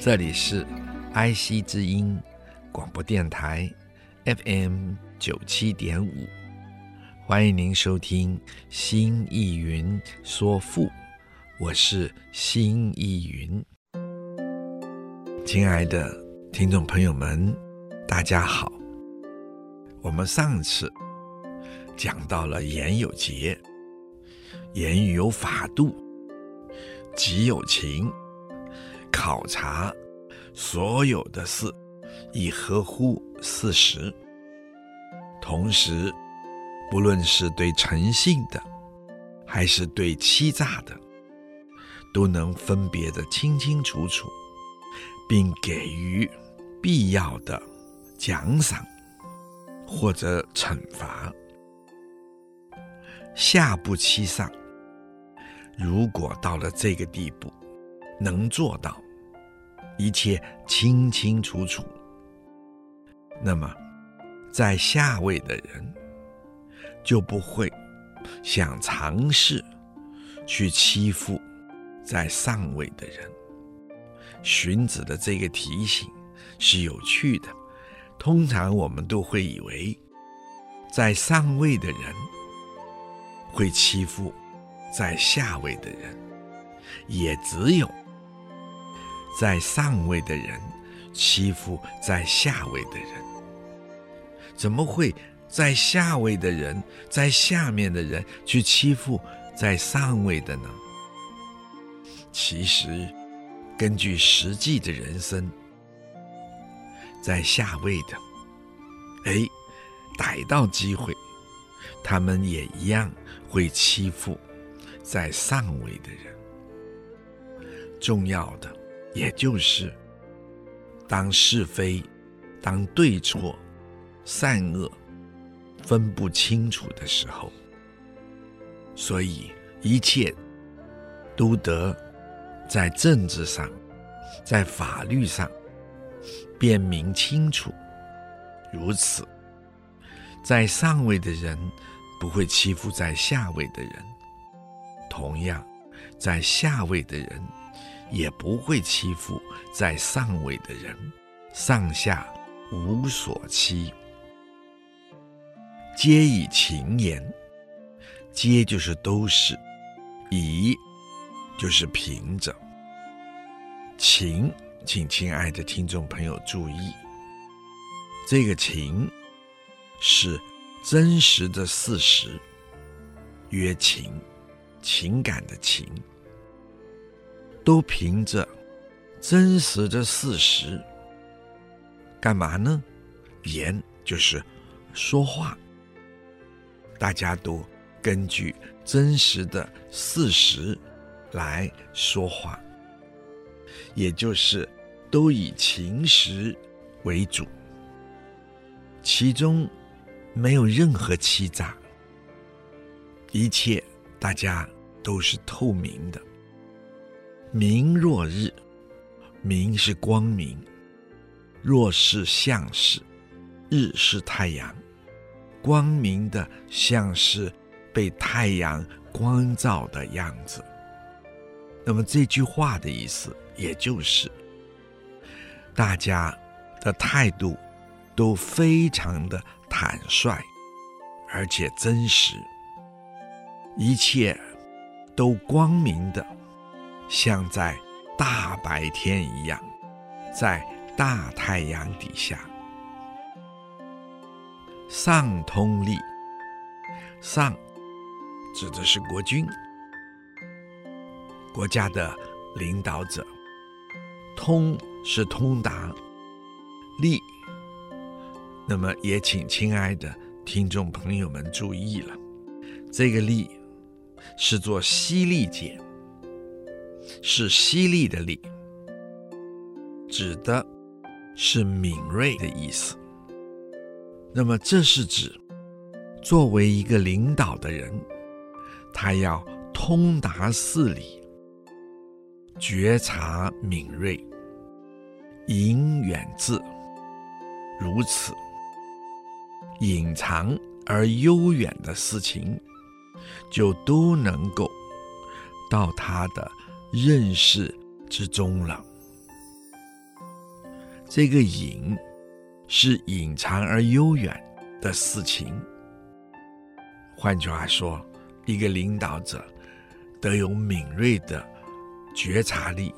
这里是 IC 之音广播电台 FM 97.5，欢迎您收听心意云说赋，我是心意云。亲爱的听众朋友们，大家好。我们上次讲到了言有节，言语有法度，己有情，考察所有的事以合乎事实，同时不论是对诚信的还是对欺诈的，都能分别的清清楚楚，并给予必要的奖赏或者惩罚。下不欺上，如果到了这个地步能做到一切清清楚楚，那么在下位的人就不会想尝试去欺负在上位的人。荀子的这个提醒是有趣的，通常我们都会以为在上位的人会欺负在下位的人，也只有在上位的人欺负在下位的人，怎么会在下位的人，在下面的人去欺负在上位的呢？其实根据实际的人生，在下位的逮到机会，他们也一样会欺负在上位的人。重要的也就是当是非，当对错善恶分不清楚的时候，所以一切都得在政治上，在法律上辨明清楚。如此，在上位的人不会欺负在下位的人，同样在下位的人也不会欺负在上位的人，上下无所欺。皆以情言，皆就是都是，以就是凭着情。请亲爱的听众朋友注意，这个情是真实的事实，曰情，情感的情，都凭着真实的事实。干嘛呢？言就是说话，大家都根据真实的事实来说话，也就是都以情实为主，其中没有任何欺诈，一切大家都是透明的。明若日，明是光明，若是像是，日是太阳，光明的像是被太阳光照的样子。那么这句话的意思，也就是大家的态度都非常的坦率，而且真实，一切都光明的，像在大白天一样，在大太阳底下。上通力，上指的是国君，国家的领导者，通是通达，力，那么也请亲爱的听众朋友们注意了，这个力是做犀利解，是犀利的利，指的是敏锐的意思。那么这是指作为一个领导的人，他要通达事理，觉察敏锐，隐远志，如此隐藏而悠远的事情，就都能够到他的认识之中了。这个隐是隐藏而悠远的事情。换句话说，一个领导者得有敏锐的觉察力，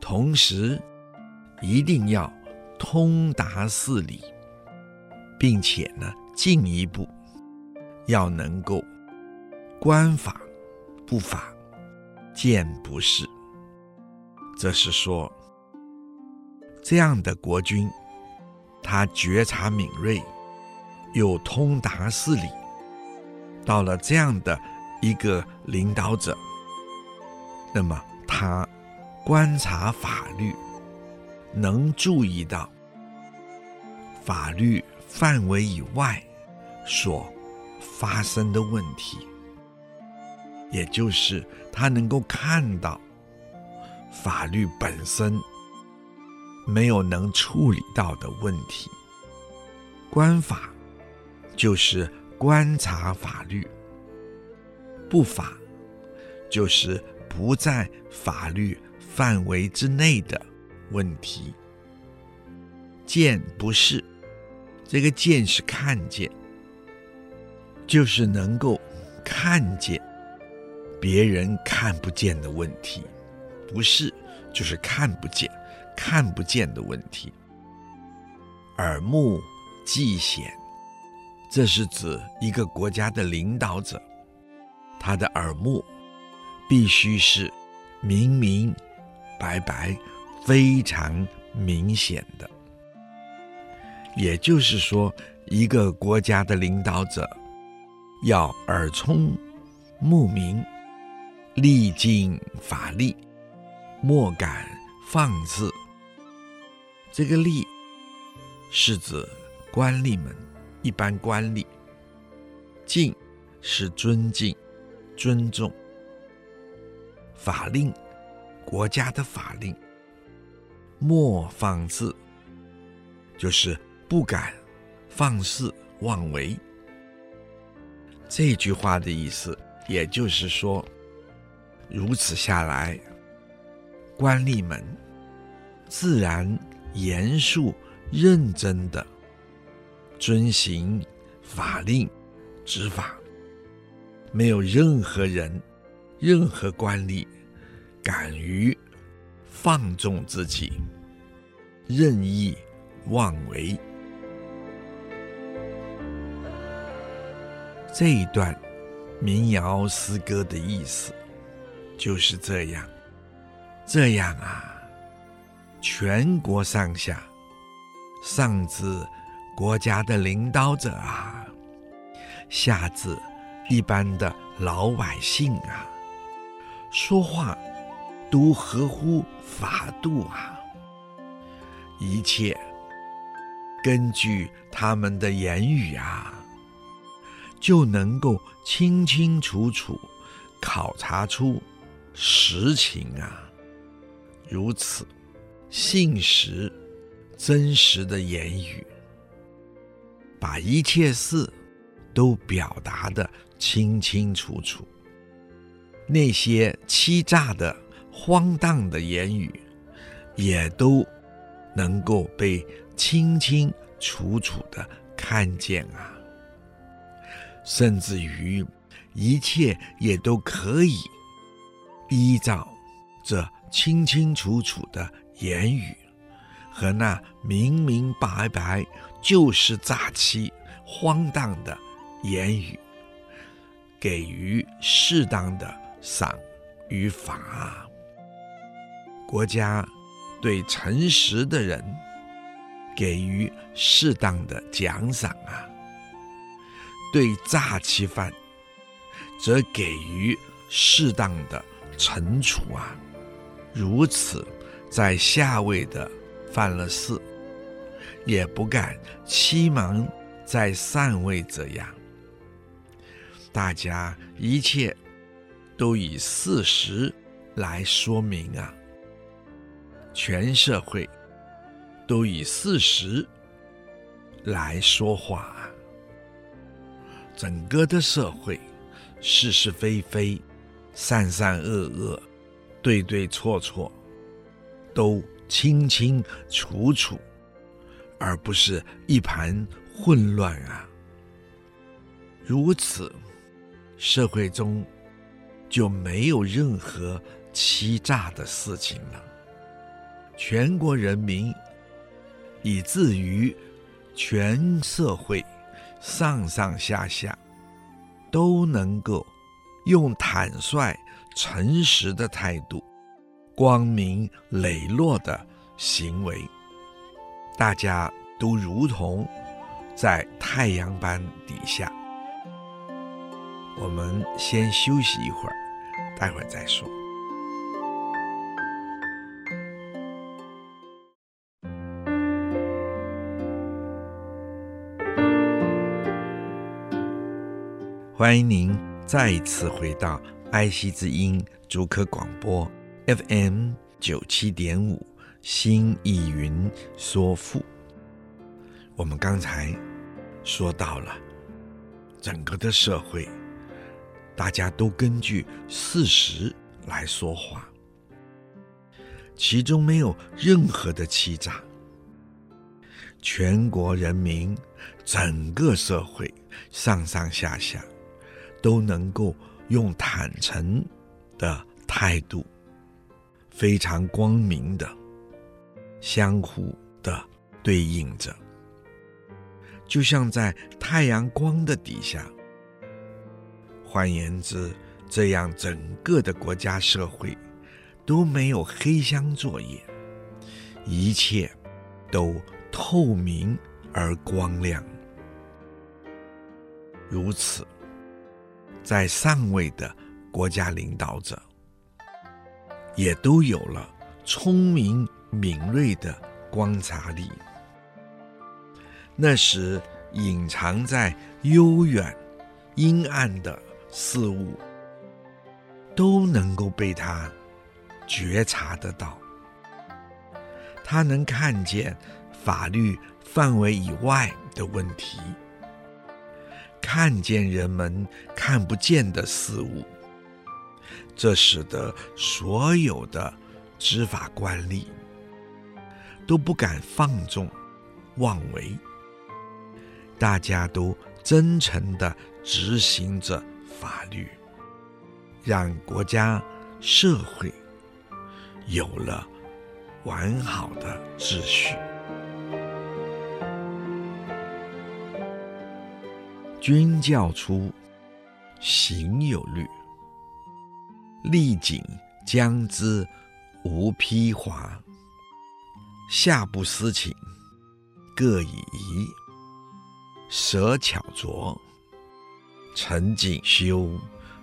同时一定要通达事理，并且呢，进一步要能够观法不法，见不是。这是说，这样的国君，他觉察敏锐，又通达事理，到了这样的一个领导者，那么他观察法律，能注意到法律范围以外所发生的问题，也就是他能够看到法律本身没有能处理到的问题。观法就是观察法律，不法就是不在法律范围之内的问题。见不是，这个见是看见，就是能够看见别人看不见的问题。不是就是看不见，看不见的问题。耳目既显，这是指一个国家的领导者，他的耳目必须是明明白白，非常明显的。也就是说，一个国家的领导者要耳聪目明，历尽法力，莫敢放肆。这个力是指官吏们，一般官吏。敬是尊敬、尊重。法令，国家的法令。莫放肆，就是不敢放肆妄为。这句话的意思，也就是说，如此下来，官吏们自然严肃认真的遵行法令执法，没有任何人、任何官吏敢于放纵自己，任意妄为。这一段民谣诗歌的意思就是这样。这样啊，全国上下，上至国家的领导者啊，下至一般的老百姓啊，说话都合乎法度啊，一切根据他们的言语啊，就能够清清楚楚考察出实情啊。如此信实真实的言语，把一切事都表达得清清楚楚。那些欺诈的荒诞的言语也都能够被清清楚楚地看见啊，甚至于一切也都可以依照这清清楚楚的言语和那明明白白就是诈欺荒诞的言语，给予适当的赏与罚。国家对诚实的人给予适当的奖赏啊，对诈欺犯则给予适当的惩处啊。如此，在下位的犯了事，也不敢欺瞒在上位者呀。大家一切都以事实来说明啊，全社会都以事实来说话啊。整个的社会是是非非、善善恶恶、对对错错，都清清楚楚，而不是一盘混乱啊。如此，社会中就没有任何欺诈的事情了。全国人民以至于全社会上上下下都能够用坦率诚实的态度，光明磊落的行为，大家都如同在太阳般底下。我们先休息一会儿，待会儿再说。欢迎您再一次回到爱惜之音竹科广播 FM 97.5 新意云说赋。我们刚才说到了整个的社会，大家都根据事实来说话，其中没有任何的欺诈。全国人民，整个社会上上下下都能够用坦诚的态度，非常光明的相互的对应着，就像在太阳光的底下。换言之，这样整个的国家社会都没有黑箱作业，一切都透明而光亮。如此，在上位的国家领导者也都有了聪明敏锐的观察力，那时隐藏在悠远阴暗的事物都能够被他觉察得到。他能看见法律范围以外的问题，看见人们看不见的事物，这使得所有的执法官吏都不敢放纵妄为，大家都真诚地执行着法律，让国家社会有了完好的秩序。君教出，行有律，历井将之无披华，下不私情，各以宜，舍巧拙，诚谨修，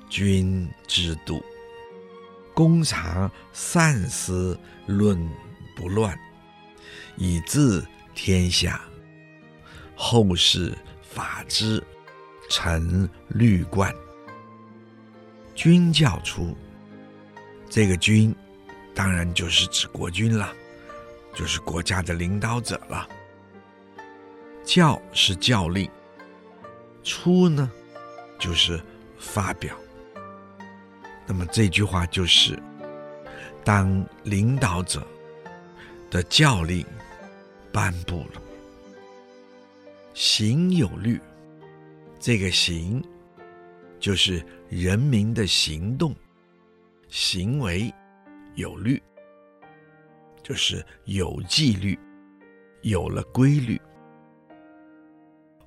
君之度，公察善思，论不乱，以治天下，后世法之陈律贯。君教出，这个君当然就是指国君了，就是国家的领导者了。教是教令，出呢就是发表。那么这句话就是，当领导者的教令颁布了。行有律，这个行就是人民的行动行为，有律就是有纪律，有了规律。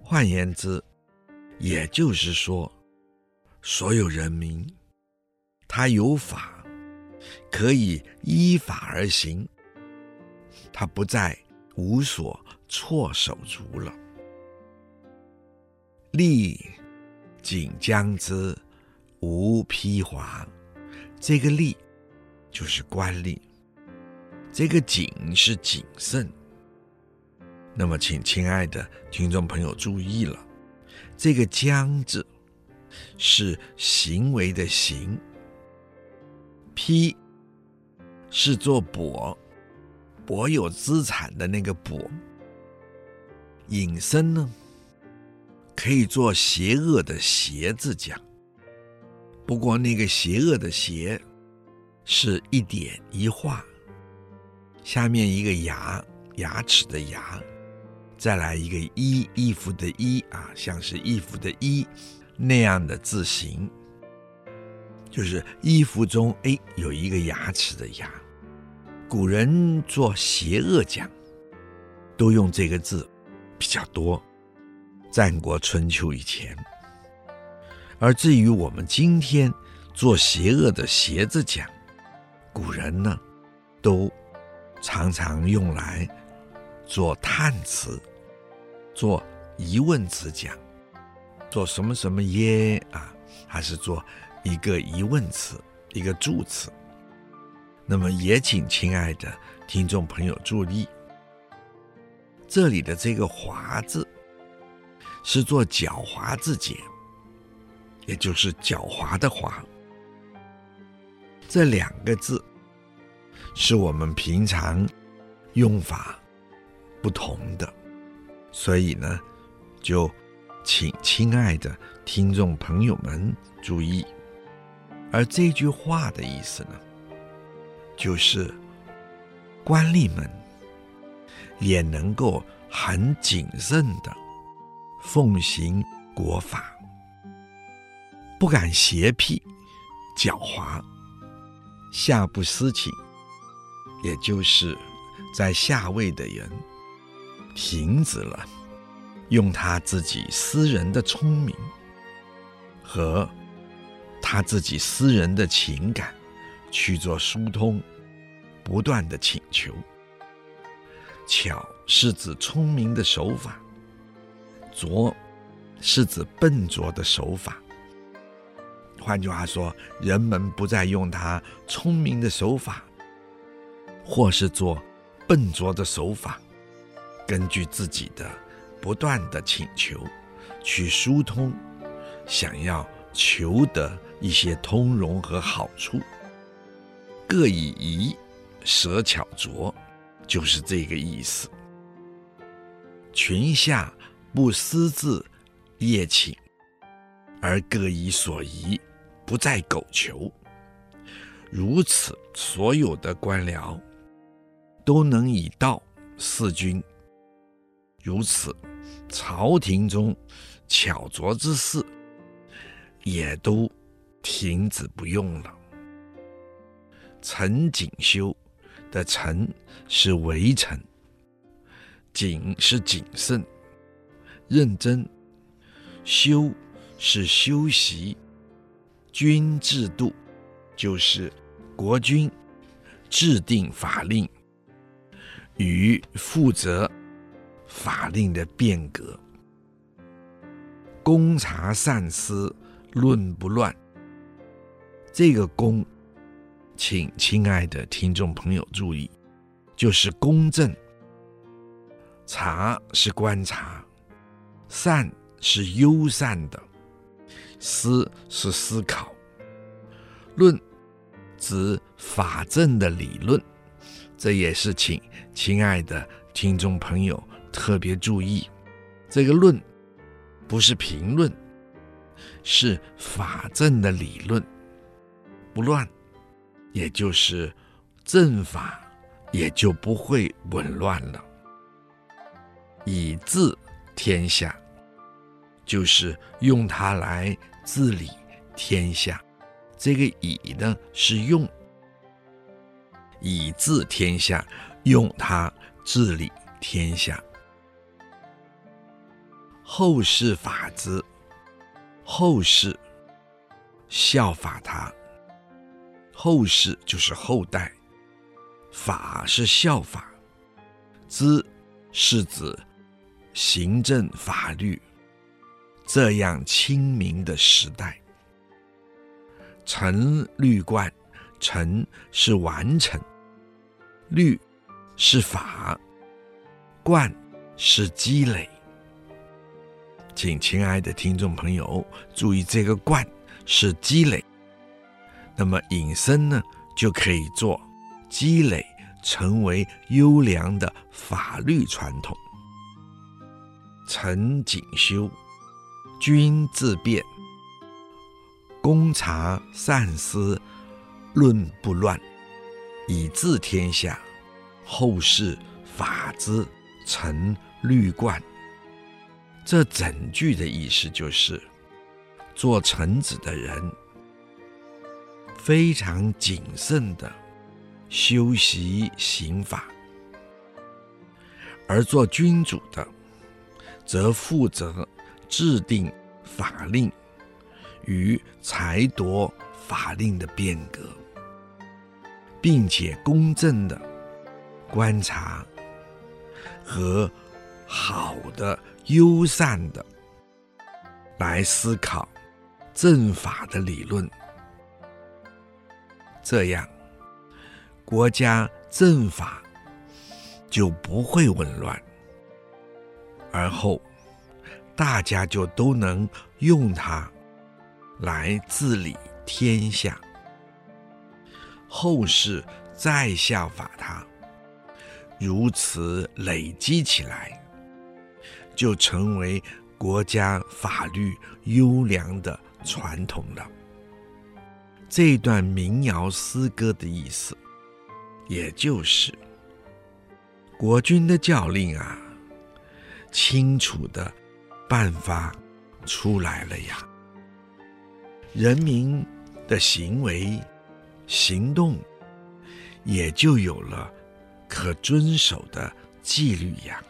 换言之，也就是说，所有人民他有法，可以依法而行，他不再无所措手足了。历井将之无披华，这个吏就是官吏，这个谨是谨慎。那么请亲爱的听众朋友注意了，这个将字是行为的行，披是做帛，帛有资产的那个帛。引申呢，可以做邪恶的邪字讲，不过那个邪恶的邪是一点一画，下面一个牙，牙齿的牙，再来一个衣，衣服的衣啊，像是衣服的衣那样的字形，就是衣服中有一个牙齿的牙。古人做邪恶讲都用这个字比较多，战国春秋以前。而至于我们今天做邪恶的邪字讲，古人呢都常常用来做叹词，做疑问词讲，做什么什么耶啊，还是做一个疑问词，一个助词。那么也请亲爱的听众朋友注意，这里的这个华字是做狡猾字解，也就是狡猾的猾。这两个字是我们平常用法不同的，所以呢就请亲爱的听众朋友们注意。而这句话的意思呢，就是官吏们也能够很谨慎的奉行国法，不敢邪僻狡猾，下不私情，也就是在下位的人停止了用他自己私人的聪明和他自己私人的情感去做疏通，不断的请求。巧是指聪明的手法，拙是指笨拙的手法。换句话说，人们不再用他聪明的手法或是做笨拙的手法，根据自己的不断的请求去疏通，想要求得一些通融和好处。各以疑，舍巧拙，就是这个意思。群下不私自夜请，而各以所宜，不再苟求。如此，所有的官僚都能以道事君。如此，朝廷中巧拙之事也都停止不用了。陈景修的陈是微臣，谨是谨慎认真，修是修习军制度，就是国君制定法令与负责法令的变革。公察善思，论不乱。这个公，请亲爱的听众朋友注意，就是公正。察是观察，善是忧善的，思是思考，论指法政的理论。这也是请亲爱的听众朋友特别注意，这个论不是评论，是法政的理论。不乱，也就是政法也就不会紊乱了。以治天下，就是用它来治理天下。这个以呢是用，以治天下，用它治理天下。后世法之，后世效法他。后世就是后代，法是效法，之是指行政法律。这样清明的时代，陈律贯，陈是完成，律是法，贯是积累。请亲爱的听众朋友注意，这个贯是积累，那么引申呢，就可以做积累成为优良的法律传统。陈景修，君自辩，公察善思，论不乱，以治天下，后世法之陈律贯。这整句的意思就是，做臣子的人非常谨慎的修习刑法，而做君主的则负责制定法令与裁夺法令的变革，并且公正的观察和好的优善的来思考政法的理论，这样国家政法就不会紊乱，而后大家就都能用它来治理天下，后世再效法它，如此累积起来，就成为国家法律优良的传统了。这段民谣诗歌的意思，也就是国君的教令啊，清楚的颁发出来了呀，人民的行为行动也就有了可遵守的纪律呀，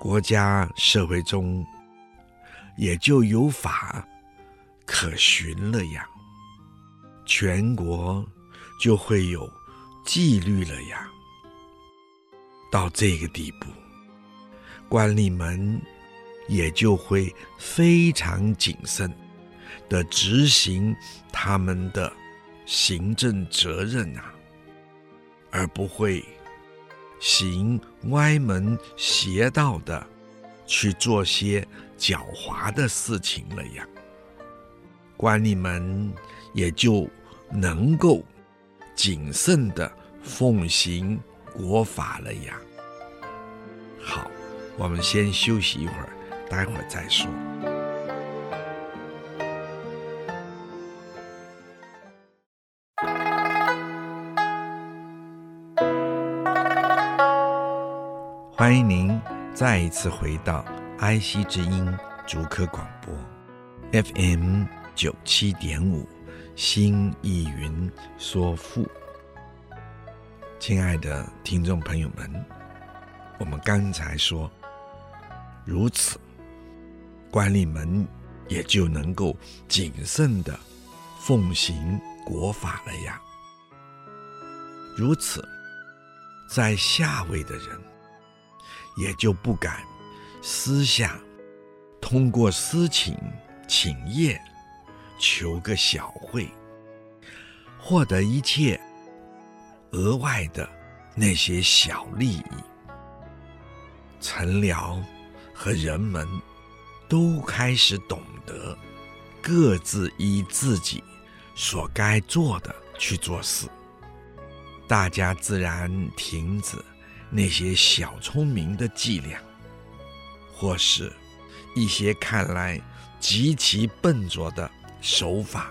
国家社会中也就有法可循了呀，全国就会有纪律了呀。到这个地步，官吏们也就会非常谨慎的执行他们的行政责任啊，而不会行歪门邪道的去做些狡猾的事情了呀。官吏们也就能够谨慎的奉行国法了呀。好，我们先休息一会儿，待会儿再说。欢迎您再一次回到爱惜之音竹科广播 FM 97.5 新意云说赋。亲爱的听众朋友们，我们刚才说，如此官吏们也就能够谨慎地奉行国法了呀。如此，在下位的人也就不敢私下通过私情请业求个小惠，获得一切额外的那些小利益。臣僚和人们都开始懂得各自依自己所该做的去做事，大家自然停止那些小聪明的伎俩，或是一些看来极其笨拙的手法，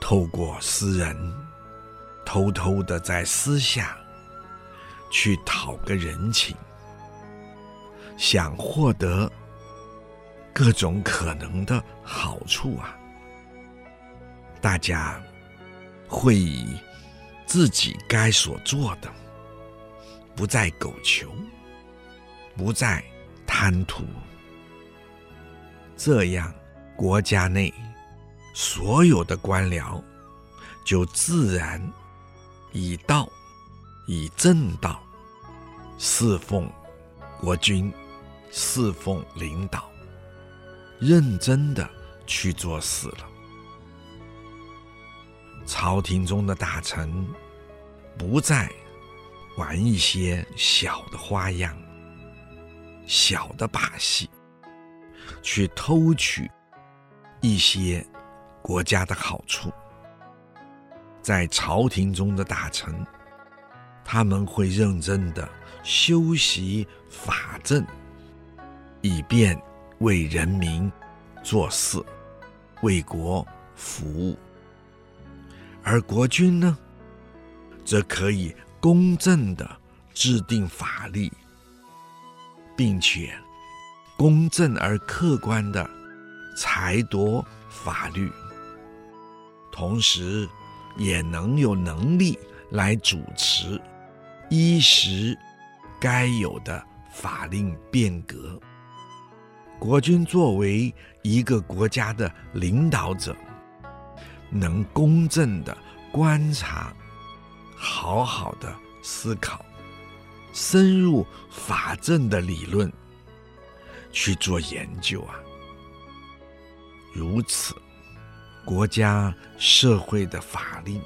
透过私人偷偷的在私下去讨个人情，想获得各种可能的好处啊。大家会以自己该所做的，不再苟求，不再贪图，这样国家内所有的官僚就自然以道以正道侍奉国君，侍奉领导，认真的去做事了。朝廷中的大臣不再玩一些小的花样、小的把戏，去偷取一些国家的好处。在朝廷中的大臣，他们会认真的修习法政，以便为人民做事，为国服务。而国君呢，则可以公正的制定法律，并且公正而客观的裁夺法律，同时也能有能力来主持依时该有的法令变革。国君作为一个国家的领导者，能公正的观察，好好的思考，深入法政的理论去做研究啊。如此，国家社会的法令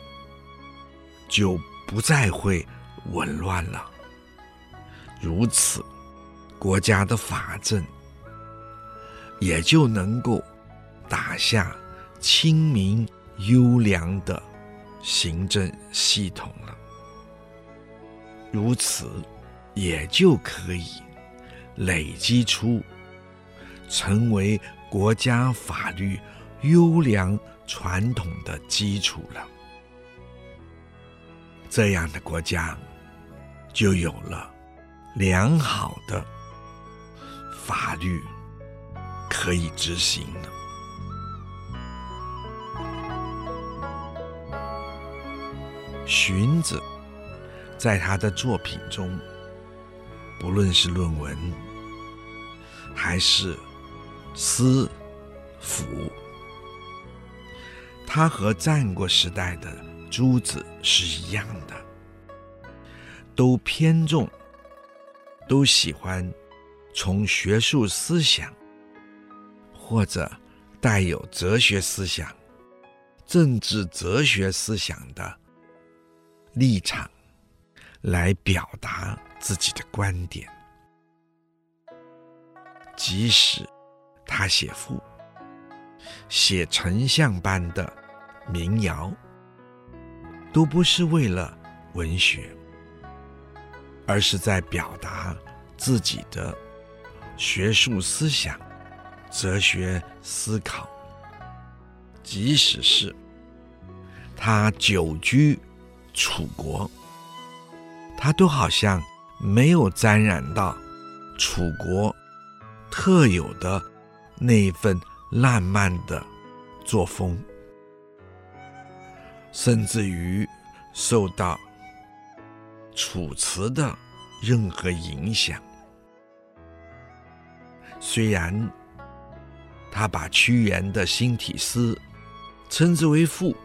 就不再会紊乱了。如此，国家的法政也就能够打下清明优良的行政系统了。如此，也就可以累积出成为国家法律优良传统的基础了。这样的国家就有了良好的法律可以执行了。荀子在他的作品中，不论是论文还是诗赋，他和战国时代的朱子是一样的，都偏重，都喜欢从学术思想或者带有哲学思想、政治哲学思想的立场来表达自己的观点。即使他写赋，写丞相般的民谣，都不是为了文学，而是在表达自己的学术思想、哲学思考。即使是他久居楚国，他都好像没有沾染到楚国特有的那份烂漫的作风，甚至于受到楚辞的任何影响。虽然他把屈原的新体诗称之为赋，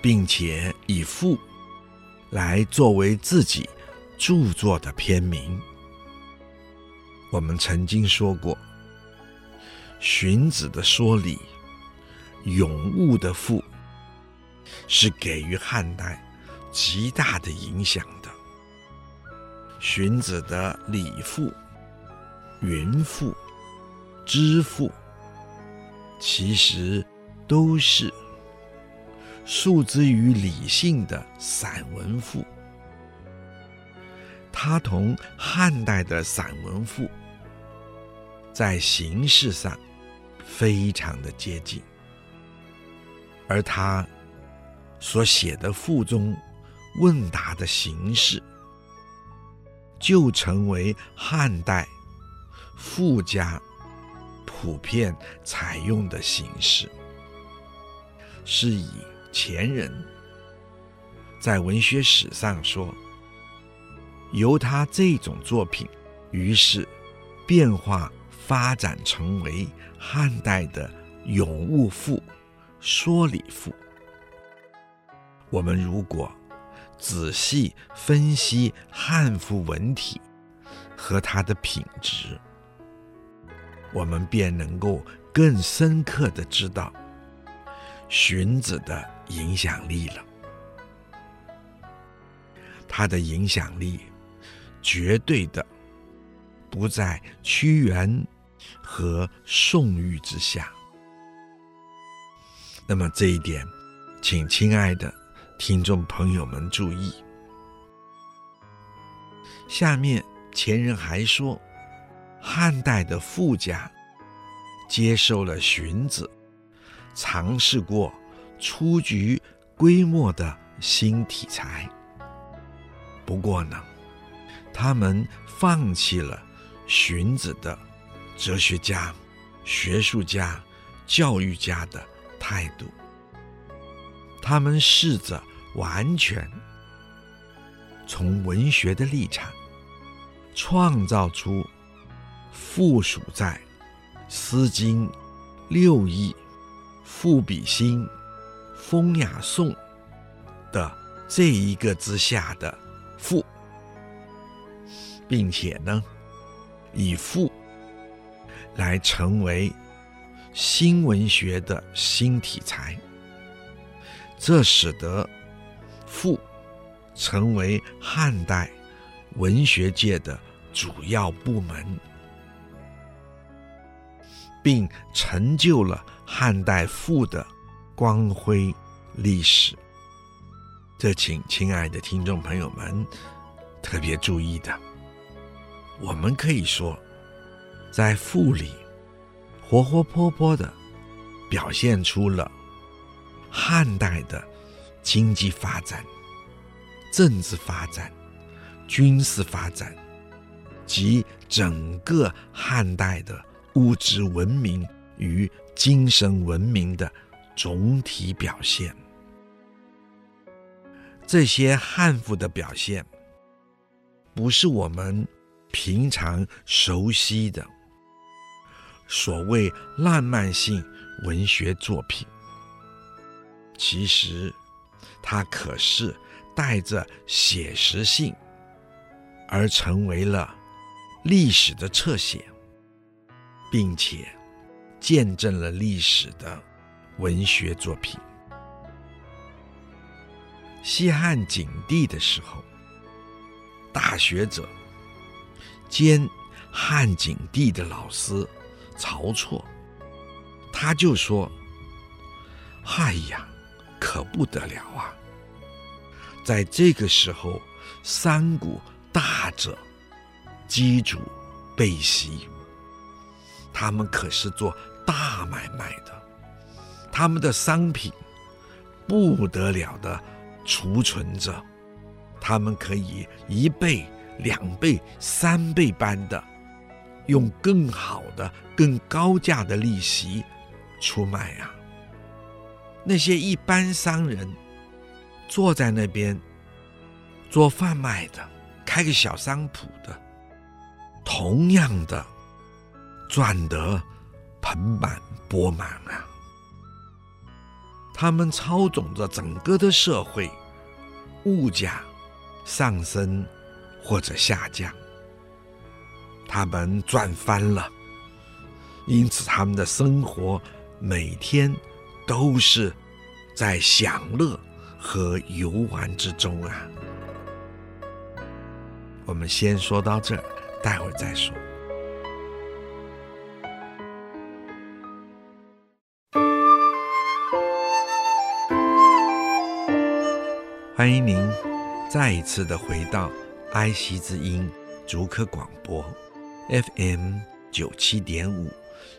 并且以赋来作为自己著作的篇名。我们曾经说过，荀子的说理，咏物的赋，是给予汉代极大的影响的。荀子的礼赋、云赋、知赋，其实都是诉之于理性的散文赋。它同汉代的散文赋在形式上非常的接近，而他所写的赋中问答的形式，就成为汉代赋家普遍采用的形式，是以前人在文学史上说，由他这种作品于是变化发展成为汉代的咏物赋、说理赋。我们如果仔细分析汉赋文体和它的品质，我们便能够更深刻地知道荀子的影响力了。他的影响力绝对的不在屈原和宋玉之下。那么这一点，请亲爱的听众朋友们注意。下面前人还说，汉代的富家接受了荀子，尝试过出局归末的新题材。不过呢，他们放弃了荀子的哲学家、学术家、教育家的态度，他们试着完全从文学的立场创造出附属在《诗经》、六艺、赋比兴、风雅颂的这一个之下的赋，并且呢，以赋来成为新文学的新题材，这使得赋成为汉代文学界的主要部门，并成就了汉代赋的光辉历史。这请亲爱的听众朋友们特别注意的。我们可以说，在赋里活活泼泼的表现出了汉代的经济发展、政治发展、军事发展及整个汉代的物质文明与精神文明的总体表现。这些汉赋的表现不是我们平常熟悉的所谓浪漫性文学作品，其实它可是带着写实性而成为了历史的侧写，并且见证了历史的文学作品。西汉景帝的时候，大学者兼汉景帝的老师晁错，他就说：哎呀，可不得了啊，在这个时候三股大者机主被袭，他们可是做大买卖的，他们的商品不得了的储存着，他们可以一倍、2倍、3倍般的用更好的、更高价的利息出卖啊。那些一般商人坐在那边做贩卖的、开个小商铺的，同样的赚得盆满钵满啊。他们操纵着整个的社会，物价上升或者下降，他们赚翻了，因此他们的生活每天都是在享乐和游玩之中啊。我们先说到这儿，待会儿再说。欢迎您再一次的回到爱惜之音竹科广播 FM 97.5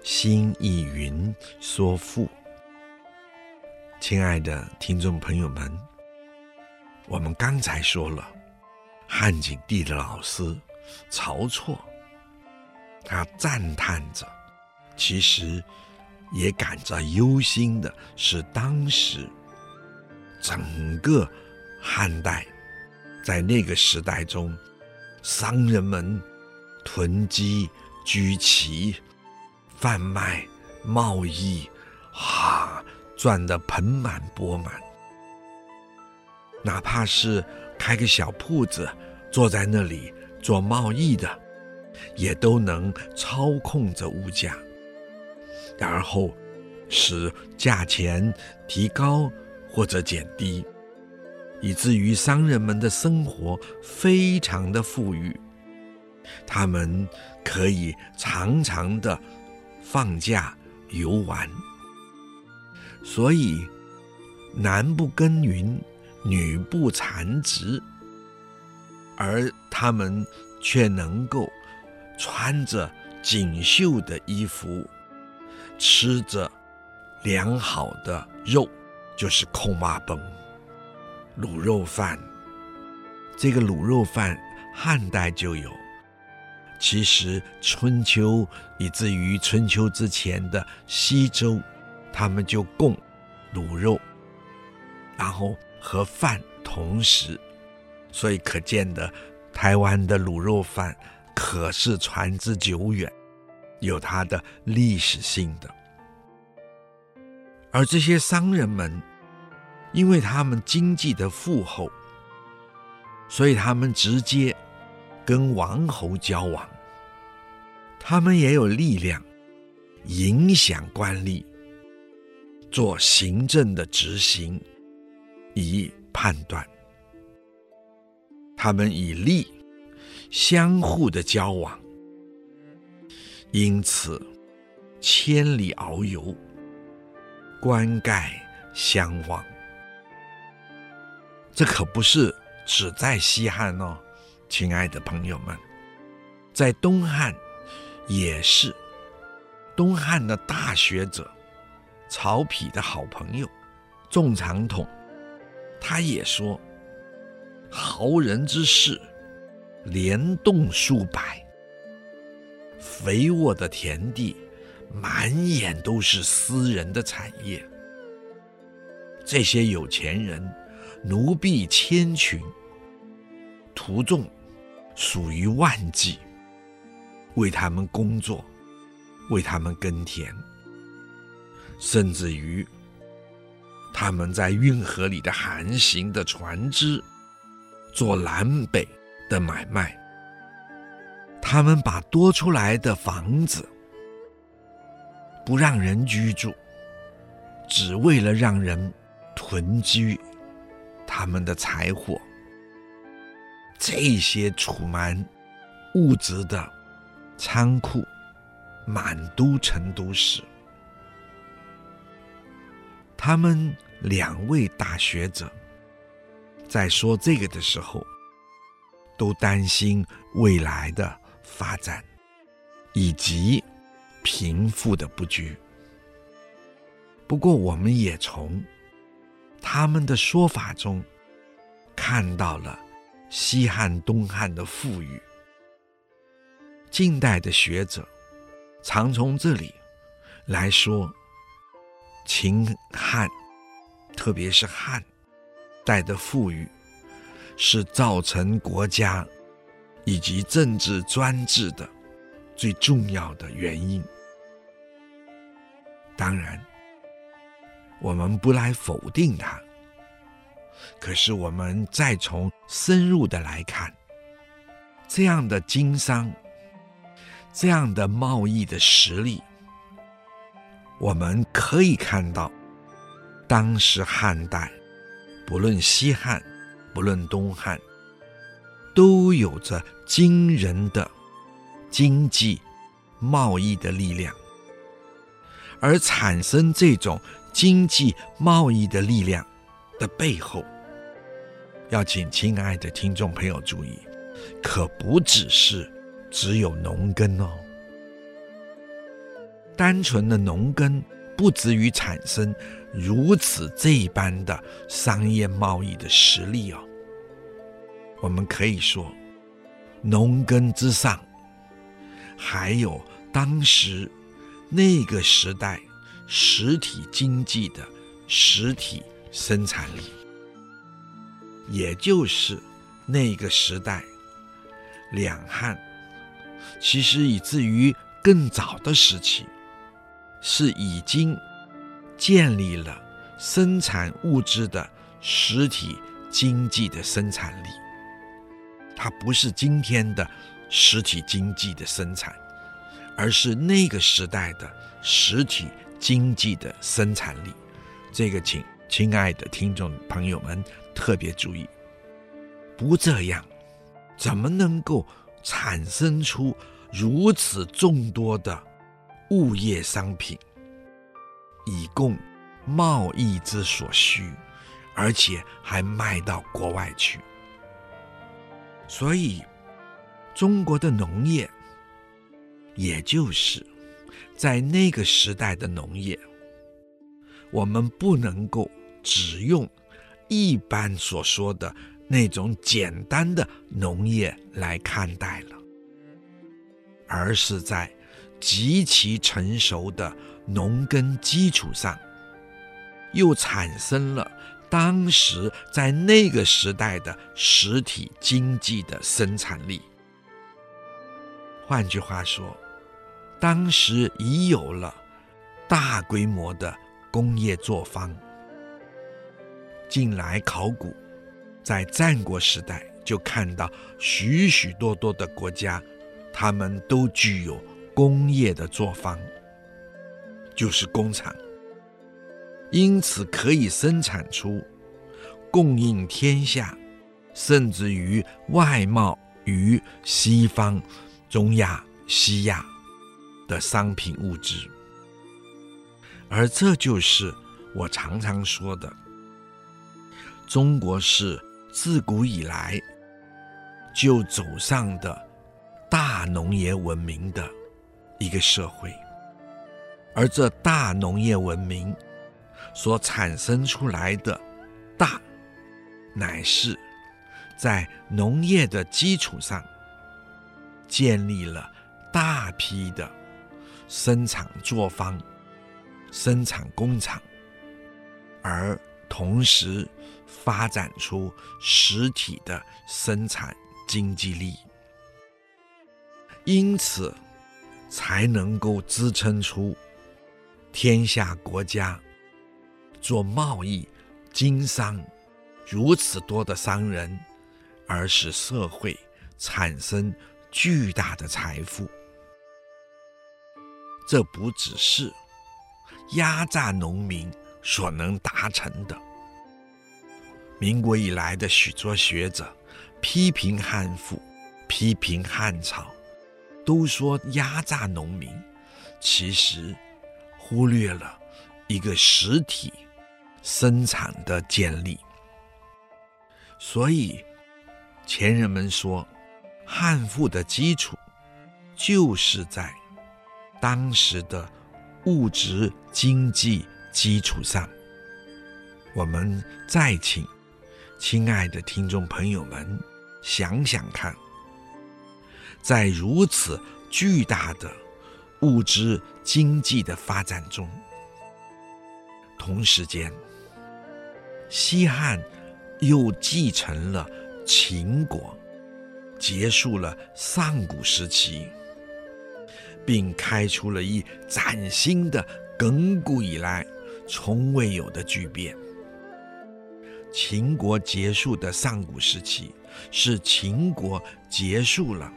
新意云说赋。亲爱的听众朋友们，我们刚才说了，汉景帝的老师晁错，他赞叹着，其实也感着忧心的是，当时整个汉代在那个时代中，商人们囤积、居奇、贩卖、贸易，赚得盆满钵满，哪怕是开个小铺子坐在那里做贸易的，也都能操控着物价，然后使价钱提高或者减低，以至于商人们的生活非常的富裕，他们可以常常的放假游玩。所以男不耕耘，女不产值，而他们却能够穿着锦绣的衣服，吃着良好的肉，就是控蛙崩卤肉饭。这个卤肉饭汉代就有，其实春秋以至于春秋之前的西周，他们就供卤肉，然后和饭同食，所以可见的台湾的卤肉饭可是传之久远，有它的历史性的。而这些商人们，因为他们经济的富厚，所以他们直接跟王侯交往，他们也有力量影响官吏，做行政的执行，以判断。他们以利相互的交往，因此千里遨游，官盖相望。这可不是只在西汉哦，亲爱的朋友们，在东汉也是。东汉的大学者曹丕的好朋友仲长统，他也说，豪人之士连动数百，肥沃的田地满眼都是私人的产业，这些有钱人奴婢千群，徒众属于万计，为他们工作，为他们耕田，甚至于他们在运河里的航行的船只，做南北的买卖，他们把多出来的房子不让人居住，只为了让人囤积他们的财货。这些储满物质的仓库满都成都市。他们两位大学者在说这个的时候，都担心未来的发展以及贫富的不均。不过我们也从他们的说法中看到了西汉东汉的富裕。近代的学者常从这里来说秦汉，特别是汉代的富裕，是造成国家以及政治专制的最重要的原因。当然我们不来否定它，可是我们再从深入的来看，这样的经商，这样的贸易的实力，我们可以看到当时汉代，不论西汉不论东汉，都有着惊人的经济贸易的力量。而产生这种经济贸易的力量的背后，要请亲爱的听众朋友注意，可不只是只有农耕哦。单纯的农耕不至于产生如此这一般的商业贸易的实力哦。我们可以说，农耕之上，还有当时那个时代实体经济的实体生产力，也就是那个时代两汉，其实以至于更早的时期，是已经建立了生产物质的实体经济的生产力。它不是今天的实体经济的生产，而是那个时代的实体经济的生产力。这个请亲爱的听众朋友们特别注意，不这样怎么能够产生出如此众多的物业商品以供贸易之所需，而且还卖到国外去？所以中国的农业，也就是在那个时代的农业，我们不能够只用一般所说的那种简单的农业来看待了，而是在极其成熟的农耕基础上，又产生了当时在那个时代的实体经济的生产力。换句话说，当时已有了大规模的工业作坊。近来考古在战国时代就看到许许多多的国家，他们都具有工业的作坊，就是工厂，因此可以生产出供应天下甚至于外贸于西方、中亚、西亚的商品物质。而这就是我常常说的，中国是自古以来就走上的大农业文明的一个社会，而这大农业文明所产生出来的大，乃是在农业的基础上建立了大批的生产作坊、生产工厂，而同时发展出实体的生产经济力，因此才能够支撑出天下国家做贸易、经商如此多的商人，而使社会产生巨大的财富。这不只是压榨农民所能达成的。民国以来的许多学者批评汉赋、批评汉朝，都说压榨农民，其实忽略了一个实体生产的建立。所以前人们说，汉赋的基础就是在当时的物质经济基础上。我们再请亲爱的听众朋友们想想看，在如此巨大的物质经济的发展中，同时间西汉又继承了秦国，结束了上古时期，并开出了一崭新的亘古以来从未有的巨变。秦国结束的上古时期，是秦国结束了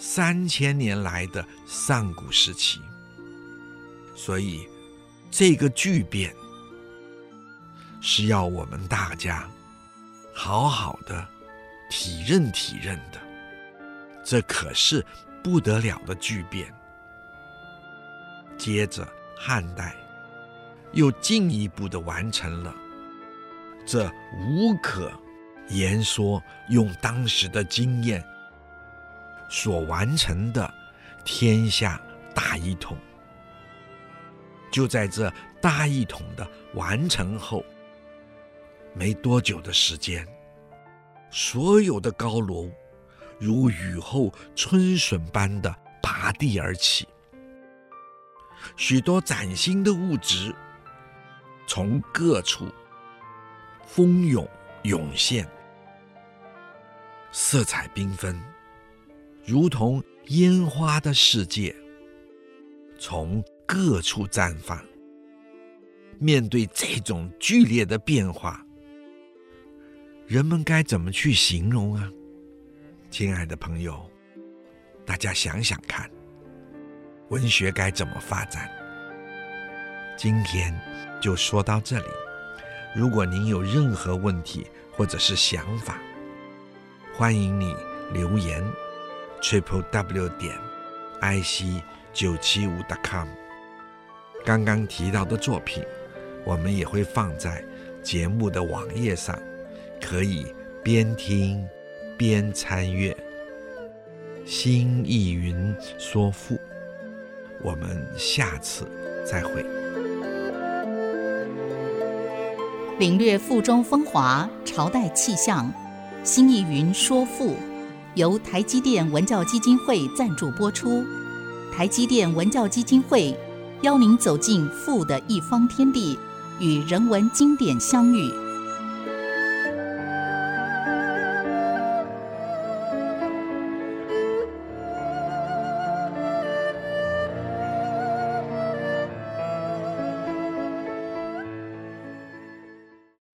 3000年来的上古时期。所以这个巨变是要我们大家好好的体认体认的，这可是不得了的巨变。接着汉代又进一步的完成了这无可言说，用当时的经验所完成的天下大一统。就在这大一统的完成后没多久的时间，所有的高楼如雨后春笋般的拔地而起，许多崭新的物质从各处蜂拥涌现，色彩缤纷，如同烟花的世界从各处绽放。面对这种剧烈的变化，人们该怎么去形容啊？亲爱的朋友，大家想想看，文学该怎么发展？今天就说到这里。如果您有任何问题或者是想法，欢迎你留言 www.ic975.com。 刚刚提到的作品我们也会放在节目的网页上，可以边听边参阅。心意云说赋，我们下次再会。领略赋中风华，朝代气象。心意云说赋由台积电文教基金会赞助播出。台积电文教基金会邀您走进赋的一方天地，与人文经典相遇。